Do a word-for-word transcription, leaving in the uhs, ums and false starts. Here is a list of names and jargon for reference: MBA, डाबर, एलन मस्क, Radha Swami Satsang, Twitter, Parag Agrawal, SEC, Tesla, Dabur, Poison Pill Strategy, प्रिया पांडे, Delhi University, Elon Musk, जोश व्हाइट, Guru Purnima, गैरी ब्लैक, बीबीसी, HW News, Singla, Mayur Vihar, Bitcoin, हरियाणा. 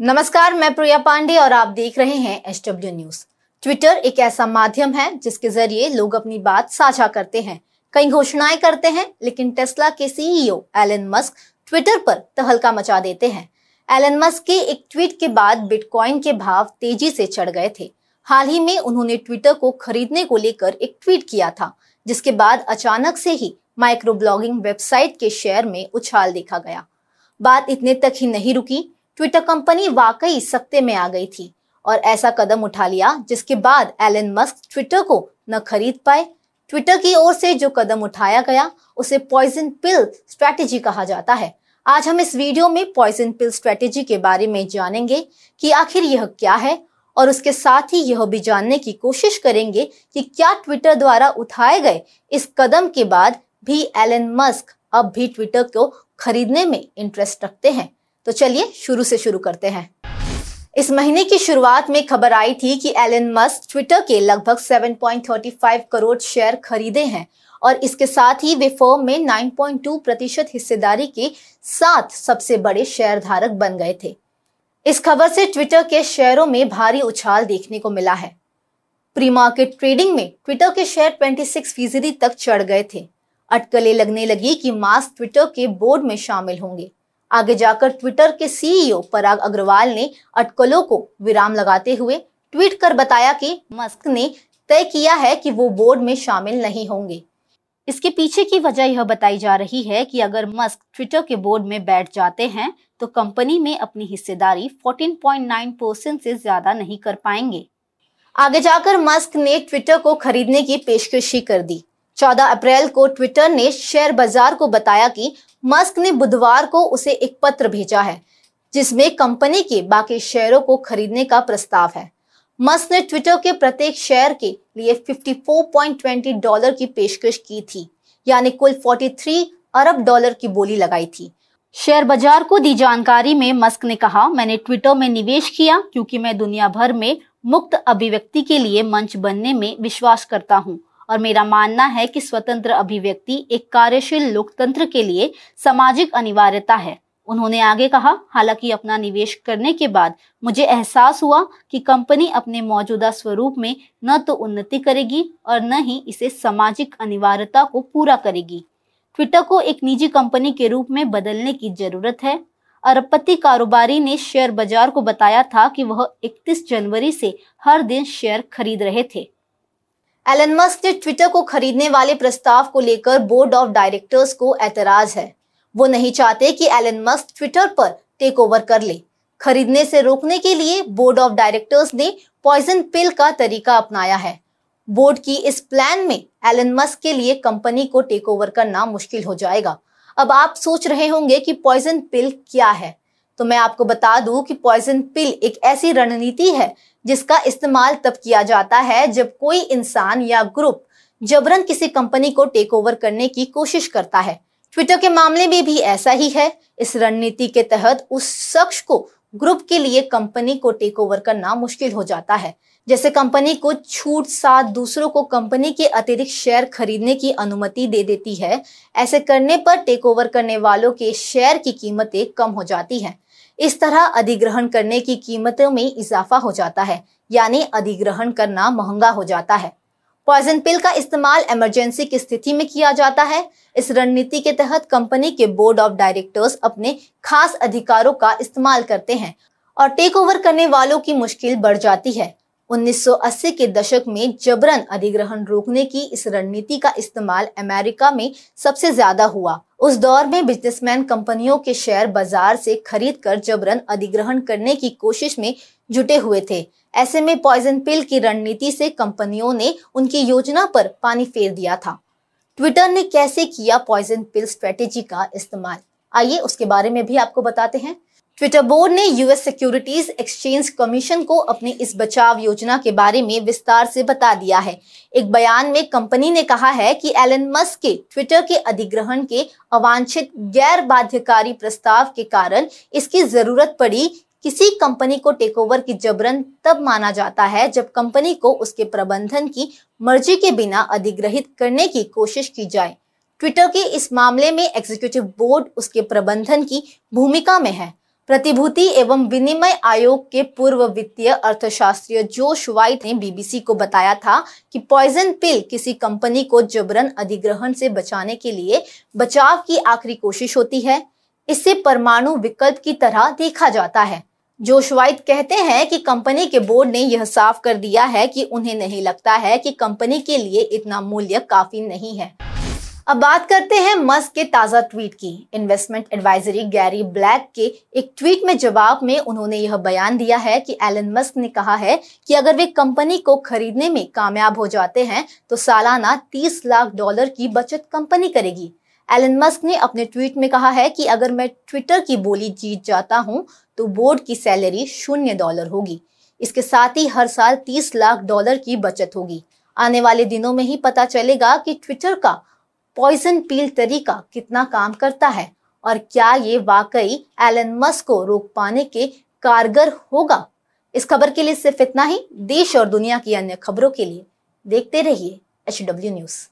नमस्कार, मैं प्रिया पांडे और आप देख रहे हैं एच डब्ल्यू न्यूज। ट्विटर एक ऐसा माध्यम है जिसके जरिए लोग अपनी बात साझा करते हैं, कई घोषणाएं करते हैं, लेकिन टेस्ला के सीईओ एलन मस्क ट्विटर पर तहलका मचा देते हैं। एलन मस्क के एक ट्वीट के बाद बिटकॉइन के भाव तेजी से चढ़ गए थे। हाल ही में उन्होंने ट्विटर को खरीदने को लेकर एक ट्वीट किया था, जिसके बाद अचानक से ही माइक्रो ब्लॉगिंग वेबसाइट के शेयर में उछाल देखा गया। बात इतने तक ही नहीं रुकी, ट्विटर कंपनी वाकई सकते में आ गई थी और ऐसा कदम उठा लिया जिसके बाद एलन मस्क ट्विटर को न खरीद पाए। ट्विटर की ओर से जो कदम उठाया गया उसे पॉइजन पिल स्ट्रैटेजी कहा जाता है। आज हम इस वीडियो में पॉइजन पिल स्ट्रैटेजी के बारे में जानेंगे कि आखिर यह क्या है, और उसके साथ ही यह भी जानने की कोशिश करेंगे कि क्या ट्विटर द्वारा उठाए गए इस कदम के बाद भी एलन मस्क अब भी ट्विटर को खरीदने में इंटरेस्ट रखते हैं। तो चलिए शुरू से शुरू करते हैं। इस महीने की शुरुआत में खबर आई थी कि एलन मस्क ट्विटर के लगभग सात पॉइंट तीन पाँच करोड़ शेयर खरीदे हैं और इसके साथ ही वे फर्म में नौ पॉइंट दो प्रतिशत हिस्सेदारी के साथ सबसे बड़े शेयरधारक बन गए थे। इस खबर से ट्विटर के शेयरों में भारी उछाल देखने को मिला है। प्री मार्केट ट्रेडिंग में ट्विटर के शेयर छब्बीस फीसदी तक चढ़ गए थे। अटकलें लगने लगी कि मस्क ट्विटर के बोर्ड में शामिल होंगे। आगे जाकर ट्विटर के सीईओ पराग अग्रवाल ने अटकलों को विराम लगाते हुए ट्वीट कर बताया कि मस्क ने तय किया है कि वो बोर्ड में शामिल नहीं होंगे। इसके पीछे की वजह यह बताई जा रही है कि अगर मस्क ट्विटर के बोर्ड में बैठ जाते हैं तो कंपनी में अपनी हिस्सेदारी चौदह पॉइंट नौ परसेंट से ज्यादा नहीं कर पाएंगे। आगे जाकर मस्क ने ट्विटर को खरीदने की पेशकशी कर दी। चौदह अप्रैल को ट्विटर ने शेयर बाजार को बताया कि मस्क ने बुधवार को उसे एक पत्र भेजा है जिसमें कंपनी के बाकी शेयरों को खरीदने का प्रस्ताव है। मस्क ने ट्विटर के प्रत्येक शेयर के लिए चौवन पॉइंट दो शून्य डॉलर की पेशकश की थी, यानी कुल तैंतालीस अरब डॉलर की बोली लगाई थी। शेयर बाजार को दी जानकारी में मस्क ने कहा, मैंने ट्विटर में निवेश किया क्योंकि मैं दुनिया भर में मुक्त अभिव्यक्ति के लिए मंच बनने में विश्वास करता हूँ और मेरा मानना है कि स्वतंत्र अभिव्यक्ति एक कार्यशील लोकतंत्र के लिए सामाजिक अनिवार्यता है। उन्होंने आगे कहा, हालांकि अपना निवेश करने के बाद मुझे एहसास हुआ कि कंपनी अपने मौजूदा स्वरूप में न तो उन्नति करेगी और न ही इसे सामाजिक अनिवार्यता को पूरा करेगी। ट्विटर को एक निजी कंपनी के रूप में बदलने की जरूरत है। अरबपति कारोबारी ने शेयर बाजार को बताया था कि वह इकतीस जनवरी से हर दिन शेयर खरीद रहे थे। एलन मस्क ने ट्विटर को खरीदने वाले प्रस्ताव को लेकर बोर्ड ऑफ डायरेक्टर्स को ऐतराज है। वो नहीं चाहते कि एलन मस्क ट्विटर पर टेक ओवर कर ले। खरीदने से रोकने के लिए बोर्ड ऑफ डायरेक्टर्स ने पॉइजन पिल का तरीका अपनाया है। बोर्ड की इस प्लान में एलन मस्क के लिए कंपनी को टेक ओवर करना मुश्किल हो जाएगा। अब आप सोच रहे होंगे कि पॉइजन पिल क्या है, तो मैं आपको बता दूं कि पॉइजन पिल एक ऐसी रणनीति है जिसका इस्तेमाल तब किया जाता है जब कोई इंसान या ग्रुप जबरन किसी कंपनी को टेक ओवर करने की कोशिश करता है। ट्विटर के मामले में भी ऐसा ही है। इस रणनीति के तहत उस शख्स को ग्रुप के लिए कंपनी को टेक ओवर करना मुश्किल हो जाता है, जैसे कंपनी को छूट साथ दूसरों को कंपनी के अतिरिक्त शेयर खरीदने की अनुमति दे देती है। ऐसे करने पर टेक ओवर करने वालों के शेयर की कीमतें कम हो जाती है। इस तरह अधिग्रहण करने की कीमतों में इजाफा हो जाता है, यानी अधिग्रहण करना महंगा हो जाता है। पॉइजन पिल का इस्तेमाल इमरजेंसी की स्थिति में किया जाता है। इस रणनीति के तहत कंपनी के बोर्ड ऑफ डायरेक्टर्स अपने खास अधिकारों का इस्तेमाल करते हैं और टेक ओवर करने वालों की मुश्किल बढ़ जाती है। उन्नीस सौ अस्सी के दशक में जबरन अधिग्रहण रोकने की इस रणनीति का इस्तेमाल अमेरिका में सबसे ज्यादा हुआ। उस दौर में बिजनेसमैन कंपनियों के शेयर बाजार से खरीदकर जबरन अधिग्रहण करने की कोशिश में जुटे हुए थे। ऐसे में पॉइजन पिल की रणनीति से कंपनियों ने उनकी योजना पर पानी फेर दिया था। ट्विटर ने कैसे किया पॉइजन पिल स्ट्रेटेजी का इस्तेमाल, आइए उसके बारे में भी आपको बताते हैं। ट्विटर बोर्ड ने यूएस सिक्योरिटीज एक्सचेंज कमीशन को अपनी इस बचाव योजना के बारे में विस्तार से बता दिया है। एक बयान में कंपनी ने कहा है कि एलन मस्क के ट्विटर के अधिग्रहण के अवांछित गैर बाध्यकारी प्रस्ताव के कारण इसकी जरूरत पड़ी। किसी कंपनी को टेकओवर की जबरन तब माना जाता है जब कंपनी को उसके प्रबंधन की मर्जी के बिना अधिग्रहित करने की कोशिश की जाए। ट्विटर के इस मामले में एग्जीक्यूटिव बोर्ड उसके प्रबंधन की भूमिका में है। प्रतिभूति एवं विनिमय आयोग के पूर्व वित्तीय अर्थशास्त्री जोश व्हाइट ने बीबीसी को बताया था कि पॉइजन पिल किसी कंपनी को जबरन अधिग्रहण से बचाने के लिए बचाव की आखिरी कोशिश होती है। इससे परमाणु विकल्प की तरह देखा जाता है। जोश व्हाइट कहते हैं कि कंपनी के बोर्ड ने यह साफ कर दिया है कि उन्हें नहीं लगता है कि कंपनी के लिए इतना मूल्य काफी नहीं है। अब बात करते हैं मस्क के ताजा ट्वीट की। इन्वेस्टमेंट एडवाइजरी गैरी ब्लैक के एक ट्वीट में जवाब में उन्होंने यह बयान दिया है कि एलन मस्क ने कहा है कि अगर वे कंपनी को खरीदने में कामयाब हो जाते हैं तो सालाना तीस लाख डॉलर की बचत कंपनी करेगी। एलन मस्क ने अपने ट्वीट में कहा है कि अगर मैं ट्विटर की बोली जीत जाता हूँ तो बोर्ड की सैलरी शून्य डॉलर होगी। इसके साथ ही हर साल तीस लाख डॉलर की बचत होगी। आने वाले दिनों में ही पता चलेगा कि ट्विटर का पॉइजन पील तरीका कितना काम करता है और क्या ये वाकई एलन मस्क को रोक पाने के कारगर होगा। इस खबर के लिए सिर्फ इतना ही। देश और दुनिया की अन्य खबरों के लिए देखते रहिए एच डब्ल्यू न्यूज।